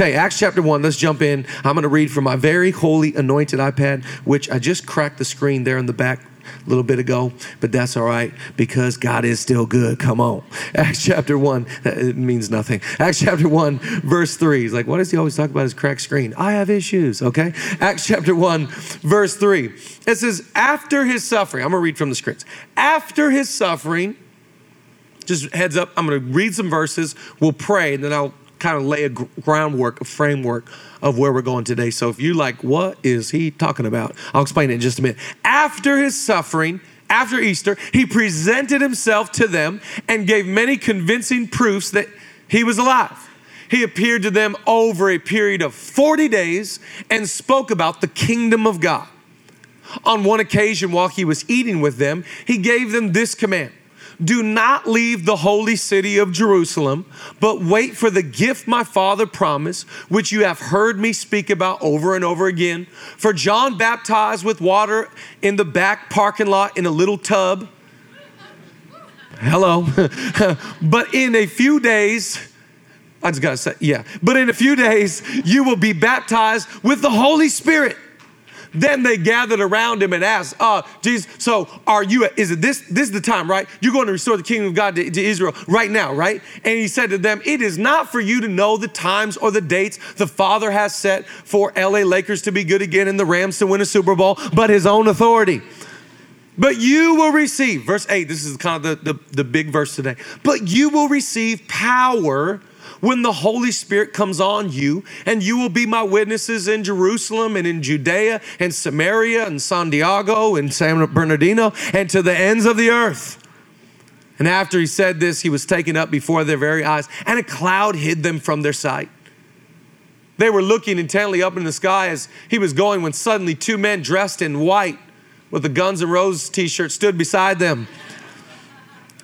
Okay, Acts chapter 1, let's jump in. I'm going to read from my very holy anointed iPad, which I just cracked the screen there in the back a little bit ago, but that's all right because God is still good. Come on. Acts chapter 1, it means nothing. Acts chapter 1, verse 3. He's like, why does he always talk about his cracked screen? I have issues, okay? Acts chapter 1, verse 3. It says, after his suffering, I'm going to read from the scripts. After his suffering, just heads up, I'm going to read some verses. We'll pray, and then I'll kind of lay a groundwork, a framework of where we're going today. So if you're like, what is he talking about? I'll explain it in just a minute. After his suffering, after Easter, he presented himself to them and gave many convincing proofs that he was alive. He appeared to them over a period of 40 days and spoke about the kingdom of God. On one occasion, while he was eating with them, he gave them this command. Do not leave the holy city of Jerusalem, but wait for the gift my Father promised, which you have heard me speak about over and over again. For John baptized with water in the back parking lot in a little tub. Hello. But in a few days, I just got to say, yeah. But in a few days, you will be baptized with the Holy Spirit. Then they gathered around him and asked, Jesus, so are you, is it this the time, right? You're going to restore the kingdom of God to Israel right now, right? And he said to them, it is not for you to know the times or the dates the Father has set for LA Lakers to be good again and the Rams to win a Super Bowl, but his own authority. But you will receive, verse 8, this is kind of the big verse today. But you will receive power when the Holy Spirit comes on you, and you will be my witnesses in Jerusalem and in Judea and Samaria and San Diego and San Bernardino and to the ends of the earth. And after he said this, he was taken up before their very eyes, and a cloud hid them from their sight. They were looking intently up in the sky as he was going when suddenly two men dressed in white with a Guns N' Roses t-shirt stood beside them.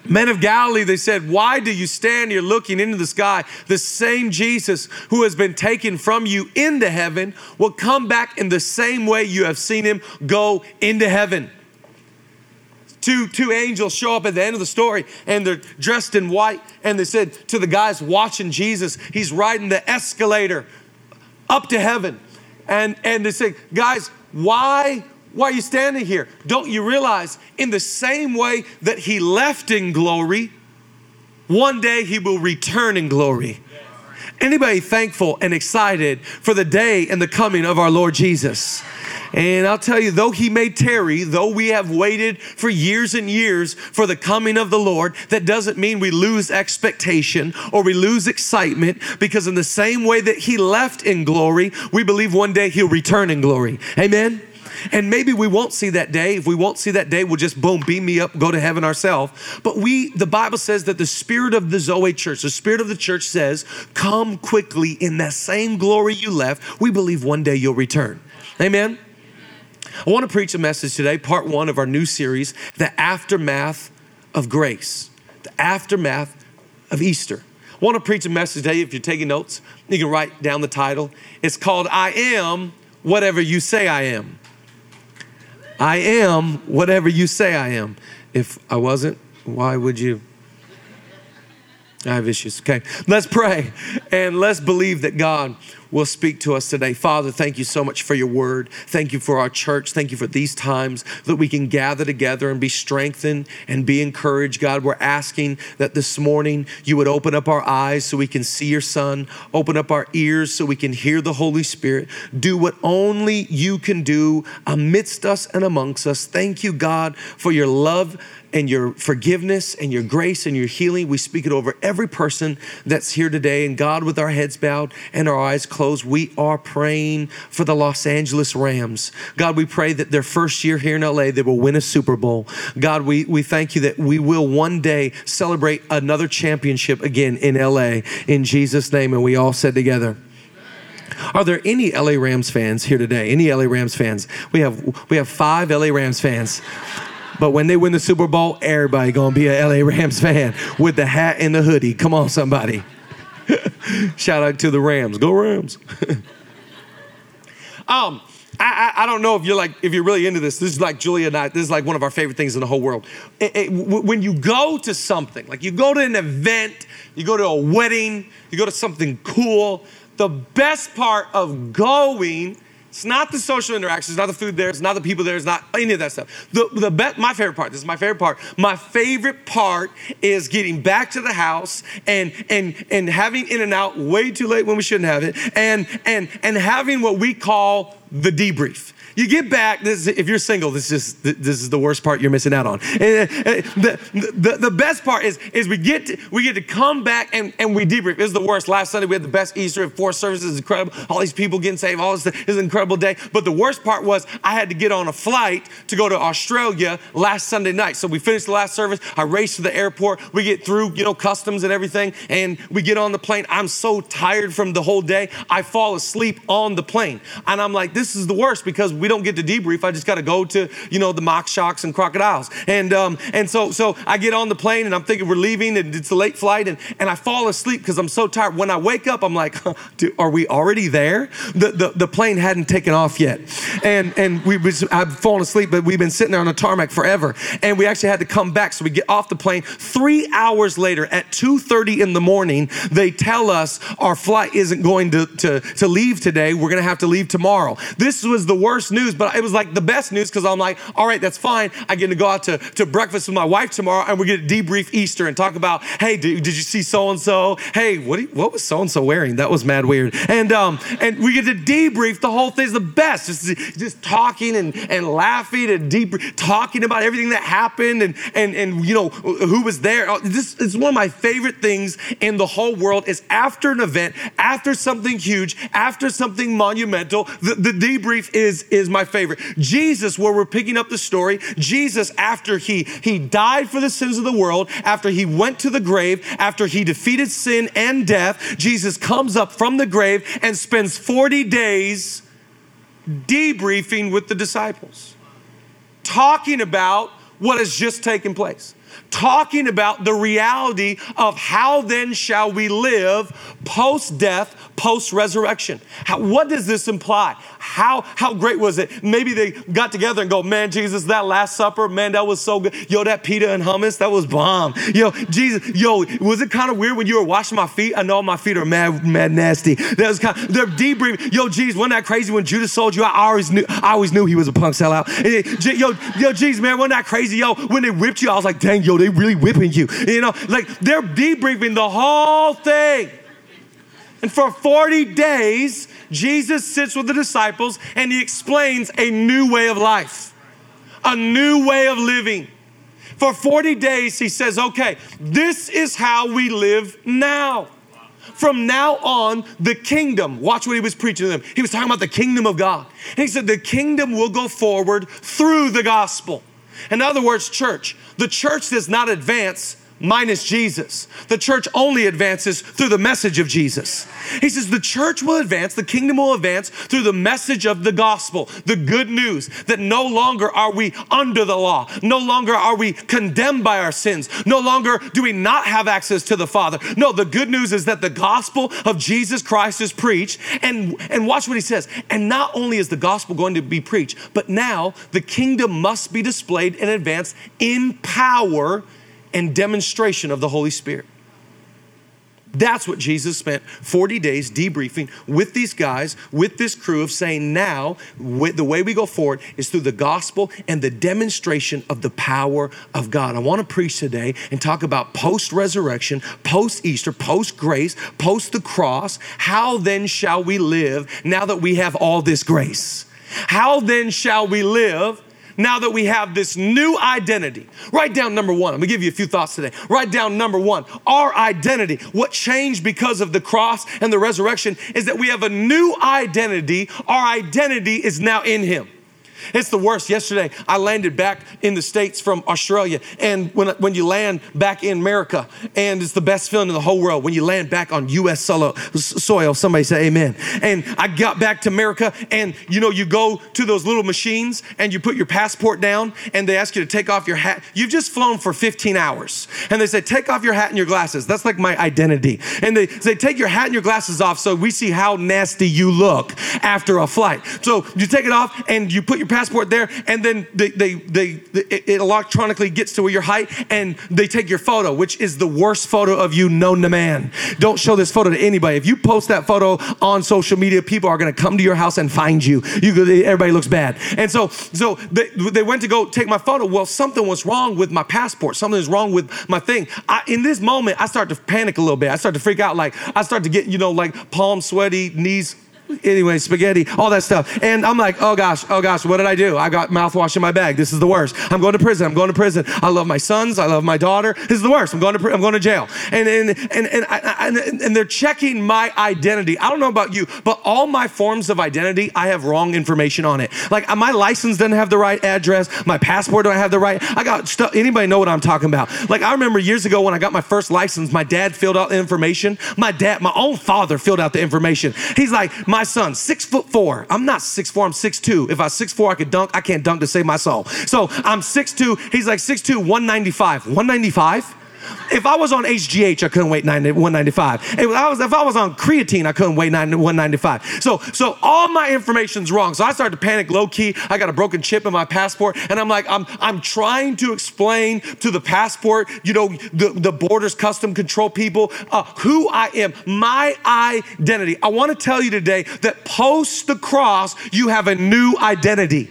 Men of Galilee, they said, why do you stand here looking into the sky? The same Jesus who has been taken from you into heaven will come back in the same way you have seen him go into heaven. Two angels show up at the end of the story, and they're dressed in white. And they said to the guys watching Jesus, he's riding the escalator up to heaven. And they said, guys, why are you standing here? Don't you realize in the same way that he left in glory, one day he will return in glory. Anybody thankful and excited for the day and the coming of our Lord Jesus? And I'll tell you, though he may tarry, though we have waited for years and years for the coming of the Lord, that doesn't mean we lose expectation or we lose excitement, because in the same way that he left in glory, we believe one day he'll return in glory. Amen? And maybe we won't see that day. If we won't see that day, we'll just boom, beam me up, go to heaven ourselves. But the Bible says that the spirit of the Zoe Church, the spirit of the church says, come quickly in that same glory you left. We believe one day you'll return. Amen? I want to preach a message today, part one of our new series, The Aftermath of Grace, The Aftermath of Easter. I want to preach a message today. If you're taking notes, you can write down the title. It's called, I Am Whatever You Say I Am. I am whatever you say I am. If I wasn't, why would you? I have issues. Okay, let's pray and let's believe that God will speak to us today. Father, thank you so much for your word. Thank you for our church. Thank you for these times that we can gather together and be strengthened and be encouraged. God, we're asking that this morning you would open up our eyes so we can see your son, open up our ears so we can hear the Holy Spirit. Do what only you can do amidst us and amongst us. Thank you, God, for your love and your forgiveness and your grace and your healing. We speak it over every person that's here today. And God, with our heads bowed and our eyes closed, we are praying for the Los Angeles Rams. God, we pray that their first year here in LA, they will win a Super Bowl. God, we thank you that we will one day celebrate another championship again in LA. In Jesus' name, and we all said together. Are there any LA Rams fans here today? Any LA Rams fans? We have 5 LA Rams fans. But when they win the Super Bowl, everybody gonna be a LA Rams fan with the hat and the hoodie. Come on, somebody. Shout out to the Rams. Go Rams. I don't know if you're really into this. This is like Julia and I. This is like one of our favorite things in the whole world. When you go to something, like you go to an event, you go to a wedding, you go to something cool, The best part of going, it's not the social interactions, it's not the food there, it's not the people there, it's not any of that stuff. My favorite part, this is my favorite part. My favorite part is getting back to the house and having In-N-Out way too late when we shouldn't have it, and having what we call the debrief. You get back, if you're single, this is the worst part you're missing out on. The best part is we get to come back and we debrief. It was the worst. Last Sunday, we had the best Easter at 4 services. It was incredible. All these people getting saved. All this is an incredible day. But the worst part was I had to get on a flight to go to Australia last Sunday night. So we finished the last service. I raced to the airport. We get through, customs and everything. And we get on the plane. I'm so tired from the whole day. I fall asleep on the plane. And I'm like, this is the worst because we don't get to debrief. I just got to go to, the mock shocks and crocodiles. And so I get on the plane and I'm thinking we're leaving and it's a late flight and I fall asleep because I'm so tired. When I wake up, I'm like, are we already there? The plane hadn't taken off yet. I've fallen asleep, but we've been sitting there on the tarmac forever. And we actually had to come back. So we get off the plane. 3 hours later at 2:30 in the morning, they tell us our flight isn't going to leave today. We're going to have to leave tomorrow. This was the worst news, but it was like the best news because I'm like, all right, that's fine. I get to go out to breakfast with my wife tomorrow and we're going to debrief Easter and talk about, hey, did you see so-and-so? Hey, what was so-and-so wearing? That was mad weird. And we get to debrief the whole thing. It's the best. Just talking and laughing and talking about everything that happened and who was there. This is one of my favorite things in the whole world is after an event, after something huge, after something monumental, the debrief is my favorite. Jesus, where we're picking up the story, Jesus, after he died for the sins of the world, after he went to the grave, after he defeated sin and death, Jesus comes up from the grave and spends 40 days debriefing with the disciples, talking about what has just taken place, talking about the reality of how then shall we live post-death, post-resurrection. What does this imply? How great was it? Maybe they got together and go, man, Jesus, that Last Supper, man, that was so good. Yo, that pita and hummus, that was bomb. Jesus, was it kind of weird when you were washing my feet? I know my feet are mad nasty. That was they're debriefing. Yo, Jesus, wasn't that crazy when Judas sold you? I always knew he was a punk sellout. Yo, Jesus, man, wasn't that crazy? Yo, when they whipped you, I was like, dang, yo, they really whipping you. They're debriefing the whole thing. And for 40 days, Jesus sits with the disciples and he explains a new way of life, a new way of living. For 40 days, he says, okay, this is how we live now. From now on, the kingdom, watch what he was preaching to them. He was talking about the kingdom of God. And he said, the kingdom will go forward through the gospel. In other words, church, the church does not advance minus Jesus. The church only advances through the message of Jesus. He says the church will advance, the kingdom will advance through the message of the gospel, the good news that no longer are we under the law. No longer are we condemned by our sins. No longer do we not have access to the Father. No, the good news is that the gospel of Jesus Christ is preached. And watch what he says. And not only is the gospel going to be preached, but now the kingdom must be displayed and advanced in power and demonstration of the Holy Spirit. That's what Jesus spent 40 days debriefing with these guys, with this crew of saying now, the way we go forward is through the gospel and the demonstration of the power of God. I want to preach today and talk about post-resurrection, post-Easter, post-grace, post-the cross. How then shall we live now that we have all this grace? How then shall we live now that we have this new identity? Write down number one. I'm gonna give you a few thoughts today. Write down number one. Our identity, what changed because of the cross and the resurrection is that we have a new identity. Our identity is now in him. It's the worst. Yesterday, I landed back in the States from Australia. And when you land back in America, and it's the best feeling in the whole world, when you land back on U.S. soil, somebody say amen. And I got back to America, and you go to those little machines, and you put your passport down, and they ask you to take off your hat. You've just flown for 15 hours. And they say, take off your hat and your glasses. That's like my identity. And they say, take your hat and your glasses off so we see how nasty you look after a flight. So you take it off, and you put your your passport there, and then it electronically gets to where your height, and they take your photo, which is the worst photo of you known to man. Don't show this photo to anybody. If you post that photo on social media, people are going to come to your house and find you. Everybody looks bad. And so they went to go take my photo. Well, something was wrong with my passport. Something was wrong with my thing. In this moment, I start to panic a little bit. I start to freak out. Like, I start to get, palm sweaty, knees, anyway, spaghetti, all that stuff. And I'm like, oh gosh, what did I do? I got mouthwash in my bag. This is the worst. I'm going to prison. I love my sons. I love my daughter. This is the worst. I'm going to jail. And they're checking my identity. I don't know about you, but all my forms of identity, I have wrong information on it. Like, my license doesn't have the right address. My passport don't have the right. I got stuff. Anybody know what I'm talking about? Like, I remember years ago when I got my first license, my dad filled out the information. My own father filled out the information. He's like, my son, 6'4". I'm not 6'4", I'm 6'2". If I was 6'4", I could dunk. I can't dunk to save my soul. So I'm 6'2". He's like 6'2", 195. 195? If I was on HGH, I couldn't wait 195. If I was on creatine, I couldn't wait 195. So all my information's wrong. So I started to panic low key. I got a broken chip in my passport, and I'm like, I'm trying to explain to the passport, the borders, custom control people, who I am, my identity. I want to tell you today that post the cross, you have a new identity.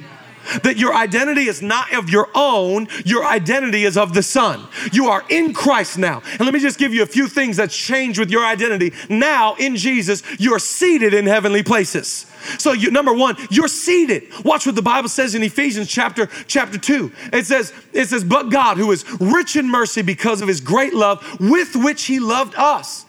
That your identity is not of your own, your identity is of the Son. You are in Christ now. And let me just give you a few things that's changed with your identity. Now, in Jesus, you're seated in heavenly places. So number one, you're seated. Watch what the Bible says in Ephesians chapter 2. It says, but God, who is rich in mercy because of his great love with which he loved us.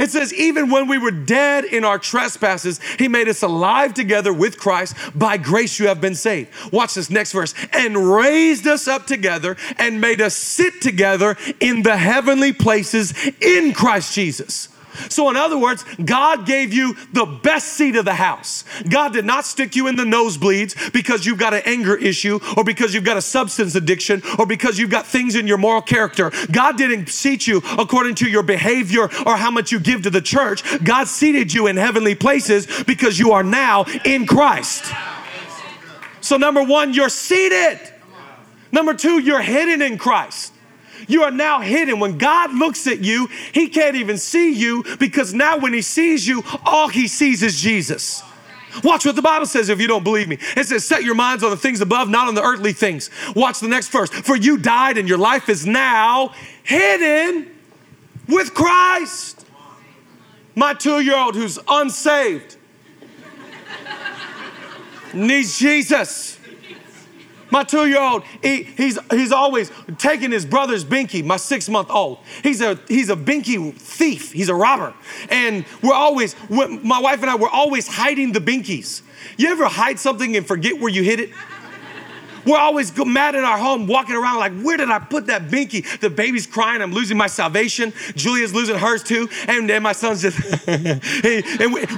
It says, even when we were dead in our trespasses, he made us alive together with Christ. By grace you have been saved. Watch this next verse. And raised us up together and made us sit together in the heavenly places in Christ Jesus. So in other words, God gave you the best seat of the house. God did not stick you in the nosebleeds because you've got an anger issue or because you've got a substance addiction or because you've got things in your moral character. God didn't seat you according to your behavior or how much you give to the church. God seated you in heavenly places because you are now in Christ. So number one, you're seated. Number two, you're hidden in Christ. You are now hidden. When God looks at you, he can't even see you because now when he sees you, all he sees is Jesus. Watch what the Bible says if you don't believe me. It says, set your minds on the things above, not on the earthly things. Watch the next verse. For you died and your life is now hidden with Christ. My 2-year-old who's unsaved needs Jesus. My 2-year-old, he's always taking his brother's binky, my 6-month-old. He's a binky thief. He's a robber. And my wife and I were always hiding the binkies. You ever hide something and forget where you hid it? We're always mad in our home, walking around like, where did I put that binky? The baby's crying. I'm losing my salvation. Julia's losing hers too. And then my son's just running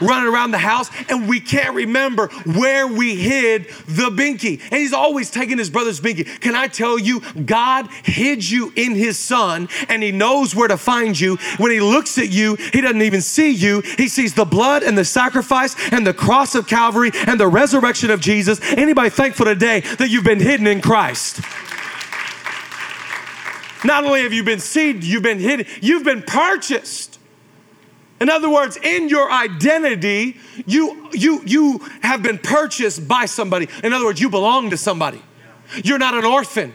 around the house. And we can't remember where we hid the binky. And he's always taking his brother's binky. Can I tell you, God hid you in his Son, and he knows where to find you. When he looks at you, he doesn't even see you. He sees the blood and the sacrifice and the cross of Calvary and the resurrection of Jesus. Anybody thankful today that you've been hidden in Christ? Not only have you been seated, you've been hidden, you've been purchased. In other words, in your identity, you have been purchased by somebody. In other words, you belong to somebody. You're not an orphan.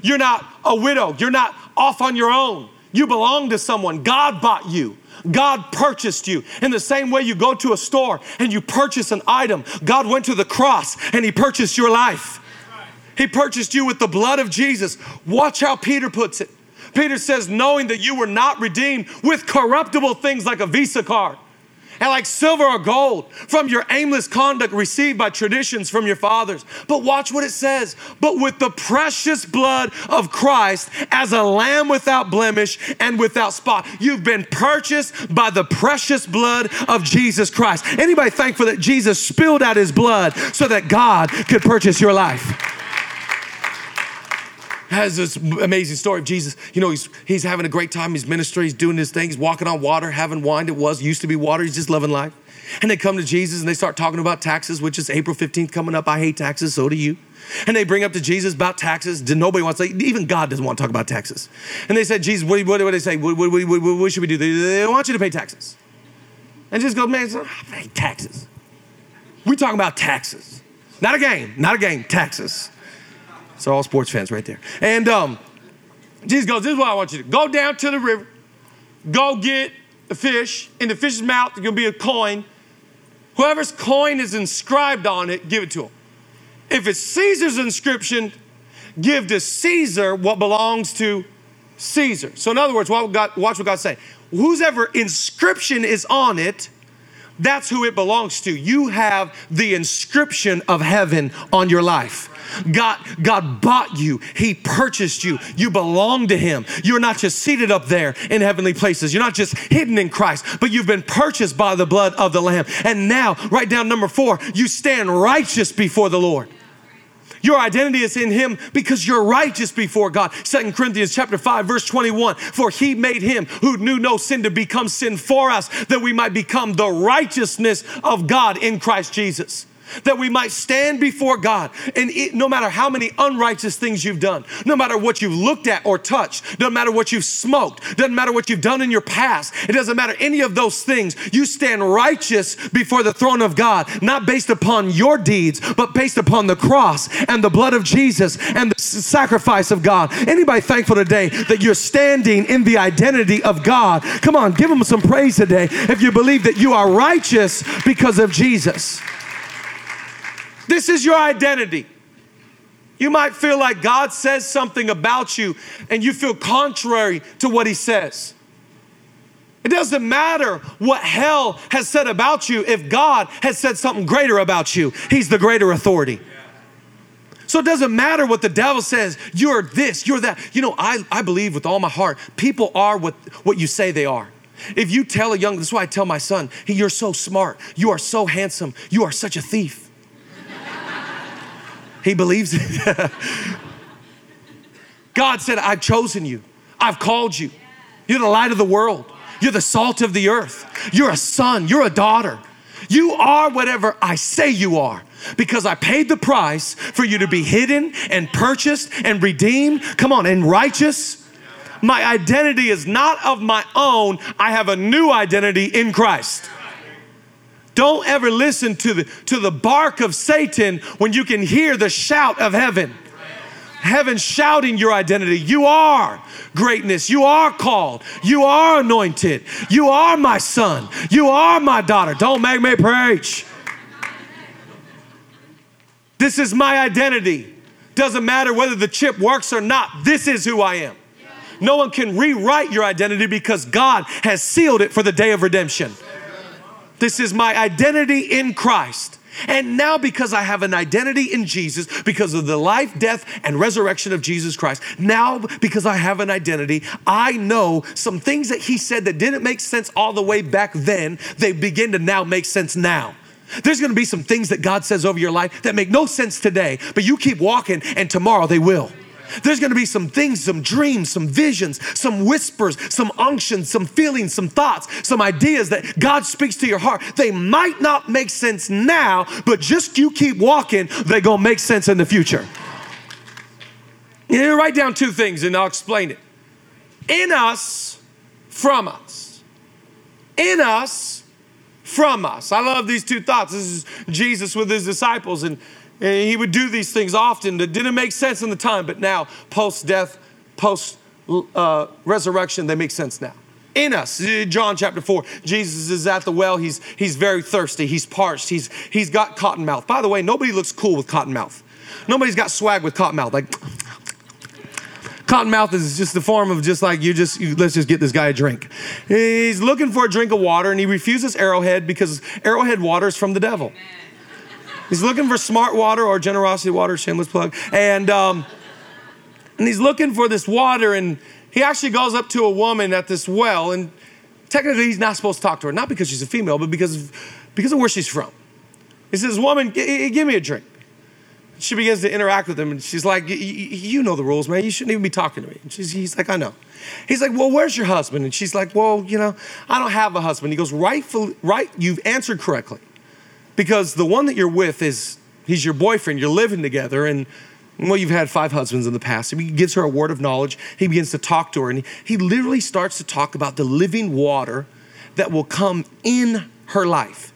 You're not a widow. You're not off on your own. You belong to someone. God bought you. God purchased you. In the same way you go to a store and you purchase an item, God went to the cross and he purchased your life. He purchased you with the blood of Jesus. Watch how Peter puts it. Peter says, knowing that you were not redeemed with corruptible things like a Visa card and like silver or gold from your aimless conduct received by traditions from your fathers. But watch what it says. But with the precious blood of Christ as a lamb without blemish and without spot. You've been purchased by the precious blood of Jesus Christ. Anybody thankful that Jesus spilled out his blood so that God could purchase your life? Has this amazing story of Jesus. He's having a great time in his ministry. He's doing his thing. He's walking on water, having wine. It used to be water. He's just loving life. And they come to Jesus and they start talking about taxes, which is April 15th coming up. I hate taxes, so do you. And they bring up to Jesus about taxes. Nobody wants to, even God doesn't want to talk about taxes. And they said, Jesus, what should we do? They want you to pay taxes. And Jesus goes, man, I pay taxes. We're talking about taxes. Not a game, taxes. It's all sports fans right there. And Jesus goes, this is what I want you to do. Go down to the river, go get a fish. In the fish's mouth, there's going to be a coin. Whoever's coin is inscribed on it, give it to him. If it's Caesar's inscription, give to Caesar what belongs to Caesar. So in other words, watch what God's saying. Whosoever inscription is on it, that's who it belongs to. You have the inscription of heaven on your life. God bought you. He purchased you. You belong to him. You're not just seated up there in heavenly places. You're not just hidden in Christ, but you've been purchased by the blood of the Lamb. And now, write down number 4, you stand righteous before the Lord. Your identity is in him because you're righteous before God. 2 Corinthians chapter 5, verse 21. For he made him who knew no sin to become sin for us, that we might become the righteousness of God in Christ Jesus. That we might stand before God, and no matter how many unrighteous things you've done, no matter what you've looked at or touched, doesn't matter what you've smoked, doesn't matter what you've done in your past, it doesn't matter any of those things, you stand righteous before the throne of God, not based upon your deeds, but based upon the cross and the blood of Jesus and the sacrifice of God. Anybody thankful today that you're standing in the identity of God? Come on, give him some praise today if you believe that you are righteous because of Jesus. This is your identity. You might feel like God says something about you and you feel contrary to what he says. It doesn't matter what hell has said about you if God has said something greater about you. He's the greater authority. So it doesn't matter what the devil says. You're this, you're that. You know, I believe with all my heart, people are what you say they are. If you tell this is why I tell my son, hey, you're so smart. You are so handsome. You are such a thief. He believes it. God said, I've chosen you. I've called you. You're the light of the world. You're the salt of the earth. You're a son. You're a daughter. You are whatever I say you are, because I paid the price for you to be hidden and purchased and redeemed. Come on, and righteous. My identity is not of my own. I have a new identity in Christ. Don't ever listen to the bark of Satan when you can hear the shout of heaven. Heaven shouting your identity. You are greatness. You are called. You are anointed. You are my son. You are my daughter. Don't make me preach. This is my identity. Doesn't matter whether the chip works or not. This is who I am. No one can rewrite your identity because God has sealed it for the day of redemption. This is my identity in Christ. And now because I have an identity in Jesus, because of the life, death, and resurrection of Jesus Christ, now because I have an identity, I know some things that he said that didn't make sense all the way back then, they begin to now make sense now. There's going to be some things that God says over your life that make no sense today, but you keep walking and tomorrow they will. There's going to be some things, some dreams, some visions, some whispers, some unctions, some feelings, some thoughts, some ideas that God speaks to your heart. They might not make sense now, but just you keep walking, they're going to make sense in the future. You write down 2 things and I'll explain it. In us, from us. In us, from us. I love these 2 thoughts. This is Jesus with his disciples, and he would do these things often that didn't make sense in the time, but now, post-death, post-resurrection, they make sense now. In us, John chapter 4, Jesus is at the well. He's very thirsty. He's parched. He's got cotton mouth. By the way, nobody looks cool with cotton mouth. Nobody's got swag with cotton mouth. Like, cotton mouth is just the form of just like, let's just get this guy a drink. He's looking for a drink of water, and he refuses Arrowhead because Arrowhead water is from the devil. Amen. He's looking for smart water or generosity water, shameless plug. And he's looking for this water, and he actually goes up to a woman at this well, and technically he's not supposed to talk to her, not because she's a female, but because of where she's from. He says, woman, give me a drink. she begins to interact with him, and she's like, you know the rules, man. You shouldn't even be talking to me. And he's like, I know. He's like, well, where's your husband? And she's like, well, I don't have a husband. He goes, right, you've answered correctly. Because the one that you're with, he's your boyfriend. You're living together, and, well, you've had 5 husbands in the past. He gives her a word of knowledge. He begins to talk to her, and he literally starts to talk about the living water that will come in her life.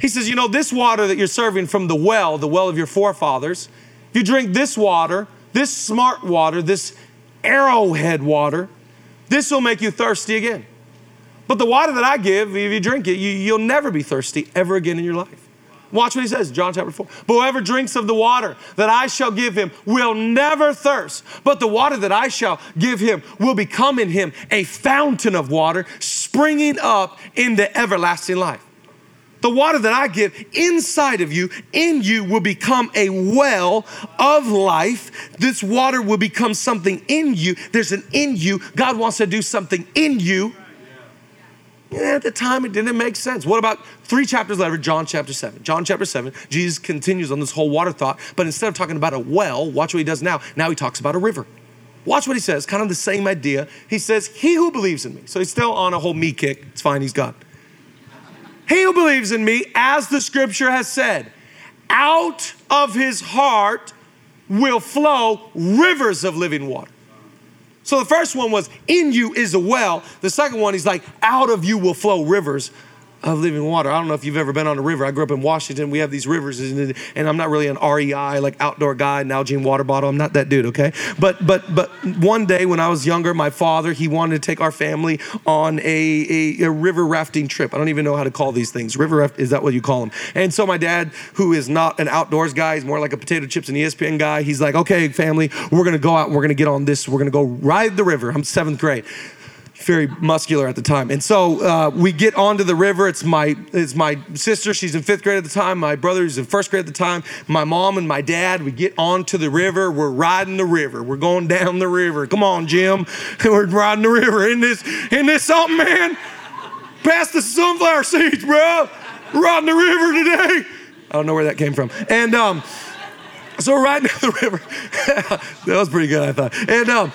He says, this water that you're serving from the well of your forefathers, if you drink this water, this smart water, this arrowhead water, this will make you thirsty again. But the water that I give, if you drink it, you'll never be thirsty ever again in your life. Watch what he says, John chapter 4. But whoever drinks of the water that I shall give him will never thirst. But the water that I shall give him will become in him a fountain of water springing up into everlasting life. The water that I give inside of you, in you, will become a well of life. This water will become something in you. There's an in you. God wants to do something in you. Yeah, at the time, it didn't make sense. What about 3 chapters later, John chapter 7? John chapter 7, Jesus continues on this whole water thought, but instead of talking about a well, watch what he does now. Now he talks about a river. Watch what he says, kind of the same idea. He says, he who believes in me. So he's still on a whole me kick. It's fine, he's God. He who believes in me, as the scripture has said, out of his heart will flow rivers of living water. So the first one was, in you is a well. The second one, he's like, out of you will flow rivers of living water. I don't know if you've ever been on a river. I grew up in Washington. We have these rivers, and I'm not really an REI, like outdoor guy, Nalgene water bottle. I'm not that dude, okay? But one day when I was younger, my father, he wanted to take our family on a river rafting trip. I don't even know how to call these things. River raft, is that what you call them? And so my dad, who is not an outdoors guy, he's more like a potato chips and ESPN guy. He's like, okay, family, we're going to go out and we're going to get on this. We're going to go ride the river. I'm 7th grade. Very muscular at the time. And so we get onto the river. It's my sister. She's in 5th grade at the time. My brother's in 1st grade at the time. My mom and my dad, we get onto the river. We're riding the river. We're going down the river. Come on, Jim. We're riding the river. Isn't this something, man? Past the sunflower seeds, bro. We're riding the river today. I don't know where that came from. And so we're riding down the river. That was pretty good, I thought. And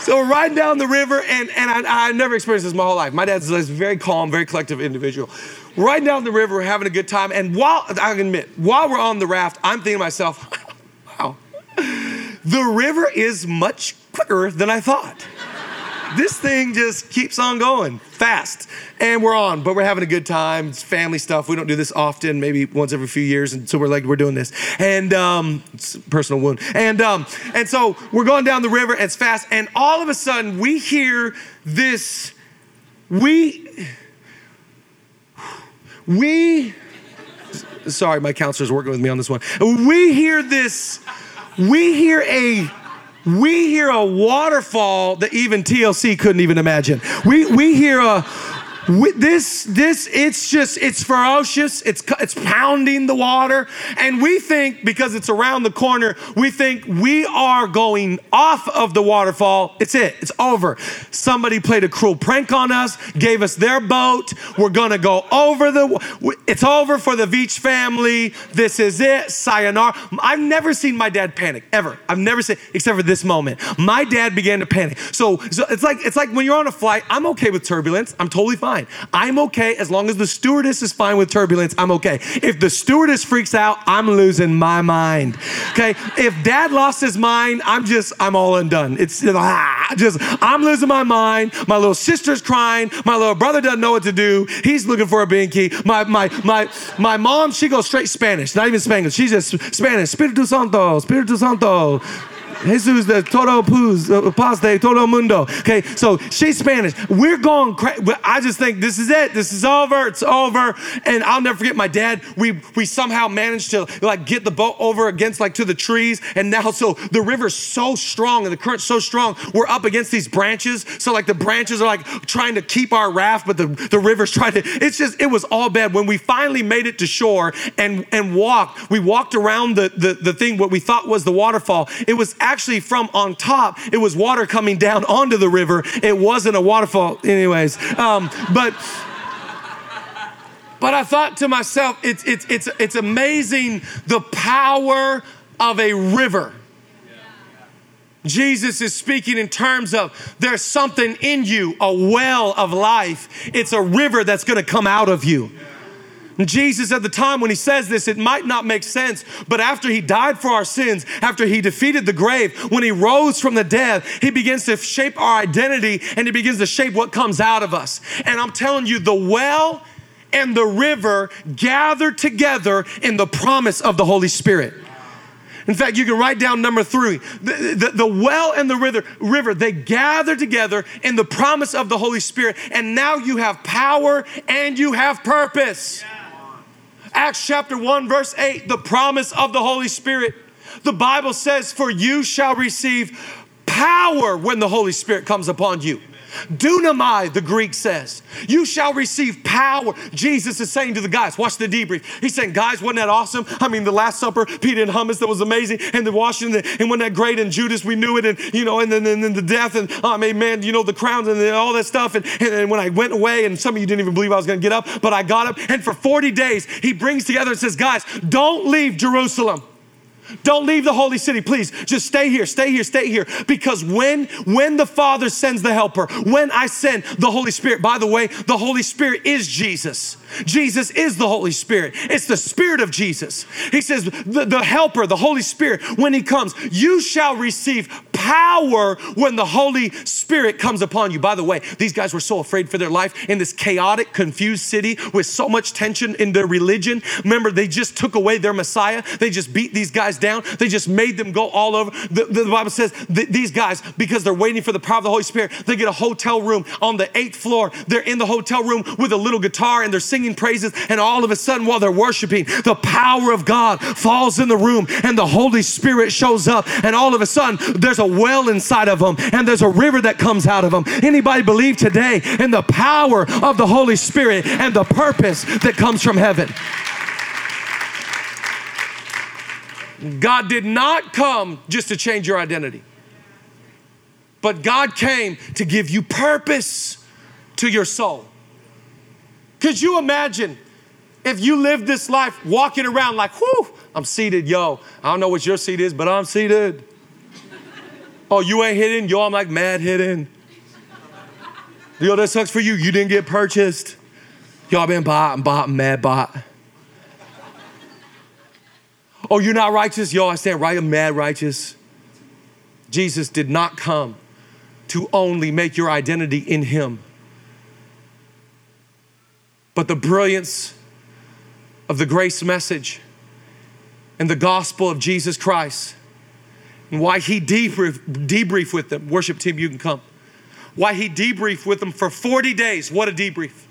so we're riding down the river, and I never experienced this my whole life. My dad's a very calm, very collective individual. We're riding down the river, we're having a good time, and while we're on the raft, I'm thinking to myself, wow, the river is much quicker than I thought. This thing just keeps on going fast. And we're on, but we're having a good time. It's family stuff. We don't do this often, maybe once every few years. And so we're like, we're doing this. And it's a personal wound. And so we're going down the river. It's fast. And all of a sudden, we hear this. We sorry, my counselor's working with me on this one. We hear this. We hear a waterfall that even TLC couldn't even imagine. We hear this, it's ferocious. It's pounding the water. And we think, because it's around the corner, we think we are going off of the waterfall. It's over. Somebody played a cruel prank on us, gave us their boat. We're going to go over it's over for the Veach family. This is it. Sayonara. I've never seen my dad panic ever. I've never seen, except for this moment. My dad began to panic. So it's like when you're on a flight, I'm okay with turbulence. I'm totally fine. I'm okay as long as the stewardess is fine with turbulence. I'm okay. If the stewardess freaks out, I'm losing my mind. Okay. If dad lost his mind, I'm all undone. I'm losing my mind. My little sister's crying. My little brother doesn't know what to do. He's looking for a binky. My mom, she goes straight Spanish, not even Spanglish. She's just Spanish. Espiritu Santo, Espiritu Santo. Jesus de todo paz de todo mundo. Okay, so she's Spanish. We're going crazy. I just think this is it. This is over. It's over. And I'll never forget my dad. We somehow managed to like get the boat over against like to the trees. And now so the river's so strong and the current's so strong. We're up against these branches. So like the branches are like trying to keep our raft, but the river's trying to. It's just, it was all bad. When we finally made it to shore and walked, we walked around the thing, what we thought was the waterfall. It was actually from on top, it was water coming down onto the river. It wasn't a waterfall. Anyways, but I thought to myself, it's amazing the power of a river. Jesus is speaking in terms of there's something in you, a well of life. It's a river that's going to come out of you. And Jesus at the time when he says this, it might not make sense, but after he died for our sins, after he defeated the grave, when he rose from the dead, he begins to shape our identity and he begins to shape what comes out of us. And I'm telling you, the well and the river gather together in the promise of the Holy Spirit. In fact, you can write down number 3. The well and the river, they gather together in the promise of the Holy Spirit. And now you have power and you have purpose. Yeah. Acts chapter 1, verse 8, the promise of the Holy Spirit. The Bible says, for you shall receive power when the Holy Spirit comes upon you. Amen. Dunamai, the Greek says, you shall receive power. Jesus is saying to the guys, watch the debrief. He's saying, guys, wasn't that awesome? I mean, the Last Supper, Peter and hummus, that was amazing. And the washing, and wasn't that great? And Judas, we knew it. And, you know, and then the death. And, I mean, man, you know, the crowns and all that stuff. And when I went away, and some of you didn't even believe I was going to get up, but I got up. And for 40 days, he brings together and says, guys, don't leave Jerusalem. Don't leave the holy city, please. Just stay here. Because when the Father sends the helper, when I send the Holy Spirit, by the way, the Holy Spirit is Jesus. Jesus is the Holy Spirit. It's the Spirit of Jesus. He says, the helper, the Holy Spirit, when he comes, you shall receive power when the Holy Spirit comes upon you. By the way, these guys were so afraid for their life in this chaotic, confused city with so much tension in their religion. Remember, they just took away their Messiah. They just beat these guys down. They just made them go all over. The Bible says these guys, because they're waiting for the power of the Holy Spirit, they get a hotel room on the 8th floor. They're in the hotel room with a little guitar and they're singing praises, and all of a sudden while they're worshiping, the power of God falls in the room and the Holy Spirit shows up, and all of a sudden there's a well inside of them and there's a river that comes out of them. Anybody believe today in the power of the Holy Spirit and the purpose that comes from heaven? God did not come just to change your identity, but God came to give you purpose to your soul. Could you imagine if you lived this life walking around like, whew, I'm seated, yo. I don't know what your seat is, but I'm seated. Oh, you ain't hidden? Yo, I'm like mad hidden. Yo, that sucks for you. You didn't get purchased. Yo, I've been bought, mad bought. Oh, you're not righteous? Yo, I stand right, I'm mad righteous. Jesus did not come to only make your identity in him, but the brilliance of the grace message and the gospel of Jesus Christ, and why he debriefed with them. Worship team, you can come. Why he debriefed with them for 40 days. What a debrief.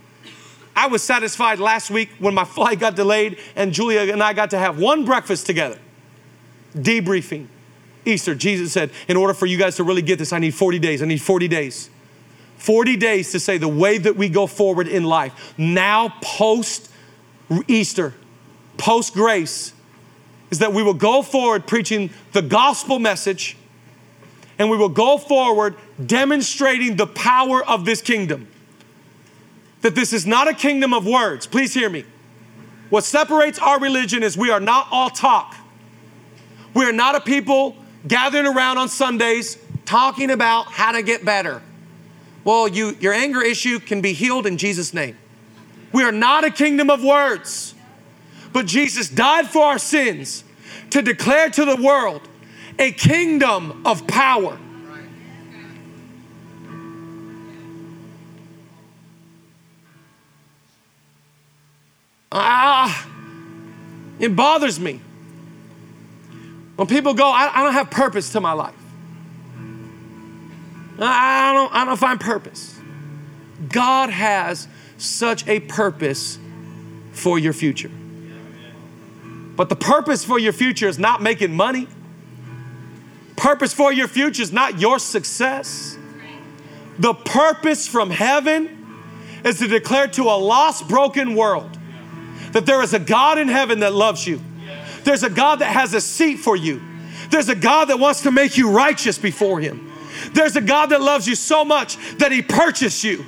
I was satisfied last week when my flight got delayed and Julia and I got to have one breakfast together. Debriefing. Easter, Jesus said, in order for you guys to really get this, I need 40 days. 40 days to say the way that we go forward in life, now post-Easter, post-grace, is that we will go forward preaching the gospel message, and we will go forward demonstrating the power of this kingdom. That this is not a kingdom of words. Please hear me. What separates our religion is we are not all talk. We are not a people gathering around on Sundays talking about how to get better. Well, your anger issue can be healed in Jesus' name. We are not a kingdom of words. But Jesus died for our sins to declare to the world a kingdom of power. It bothers me when people go, I don't have purpose to my life. I don't find purpose. God has such a purpose for your future. But the purpose for your future is not making money. Purpose for your future is not your success. The purpose from heaven is to declare to a lost, broken world that there is a God in heaven that loves you. There's a God that has a seat for you. There's a God that wants to make you righteous before him. There's a God that loves you so much that he purchased you.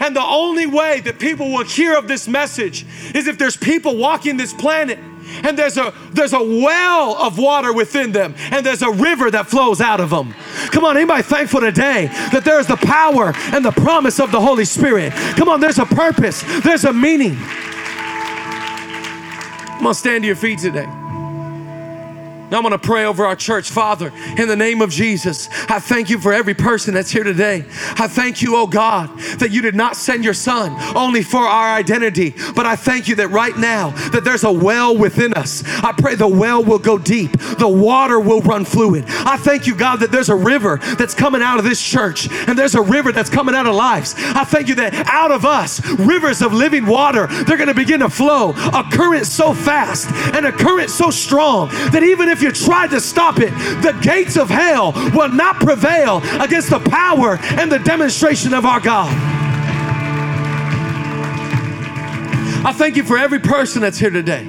And the only way that people will hear of this message is if there's people walking this planet And there's a well of water within them. And there's a river that flows out of them. Come on, anybody thankful today that there's the power and the promise of the Holy Spirit? Come on, there's a purpose. There's a meaning. I'm going to stand to your feet today. Now I'm going to pray over our church. Father, in the name of Jesus, I thank you for every person that's here today. I thank you, oh God, that you did not send your son only for our identity, but I thank you that right now that there's a well within us. I pray the well will go deep. The water will run fluid. I thank you, God, that there's a river that's coming out of this church, and there's a river that's coming out of lives. I thank you that out of us, rivers of living water, they're going to begin to flow, a current so fast and a current so strong that even if you tried to stop it, the gates of hell will not prevail against the power and the demonstration of our God. I thank you for every person that's here today.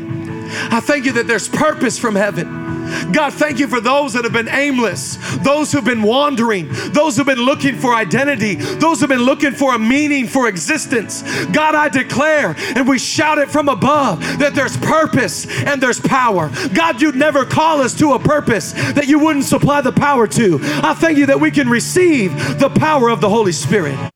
I thank you that there's purpose from heaven. God, thank you for those that have been aimless, those who've been wandering, those who've been looking for identity, those who've been looking for a meaning for existence. God, I declare, and we shout it from above, that there's purpose and there's power. God, you'd never call us to a purpose that you wouldn't supply the power to. I thank you that we can receive the power of the Holy Spirit.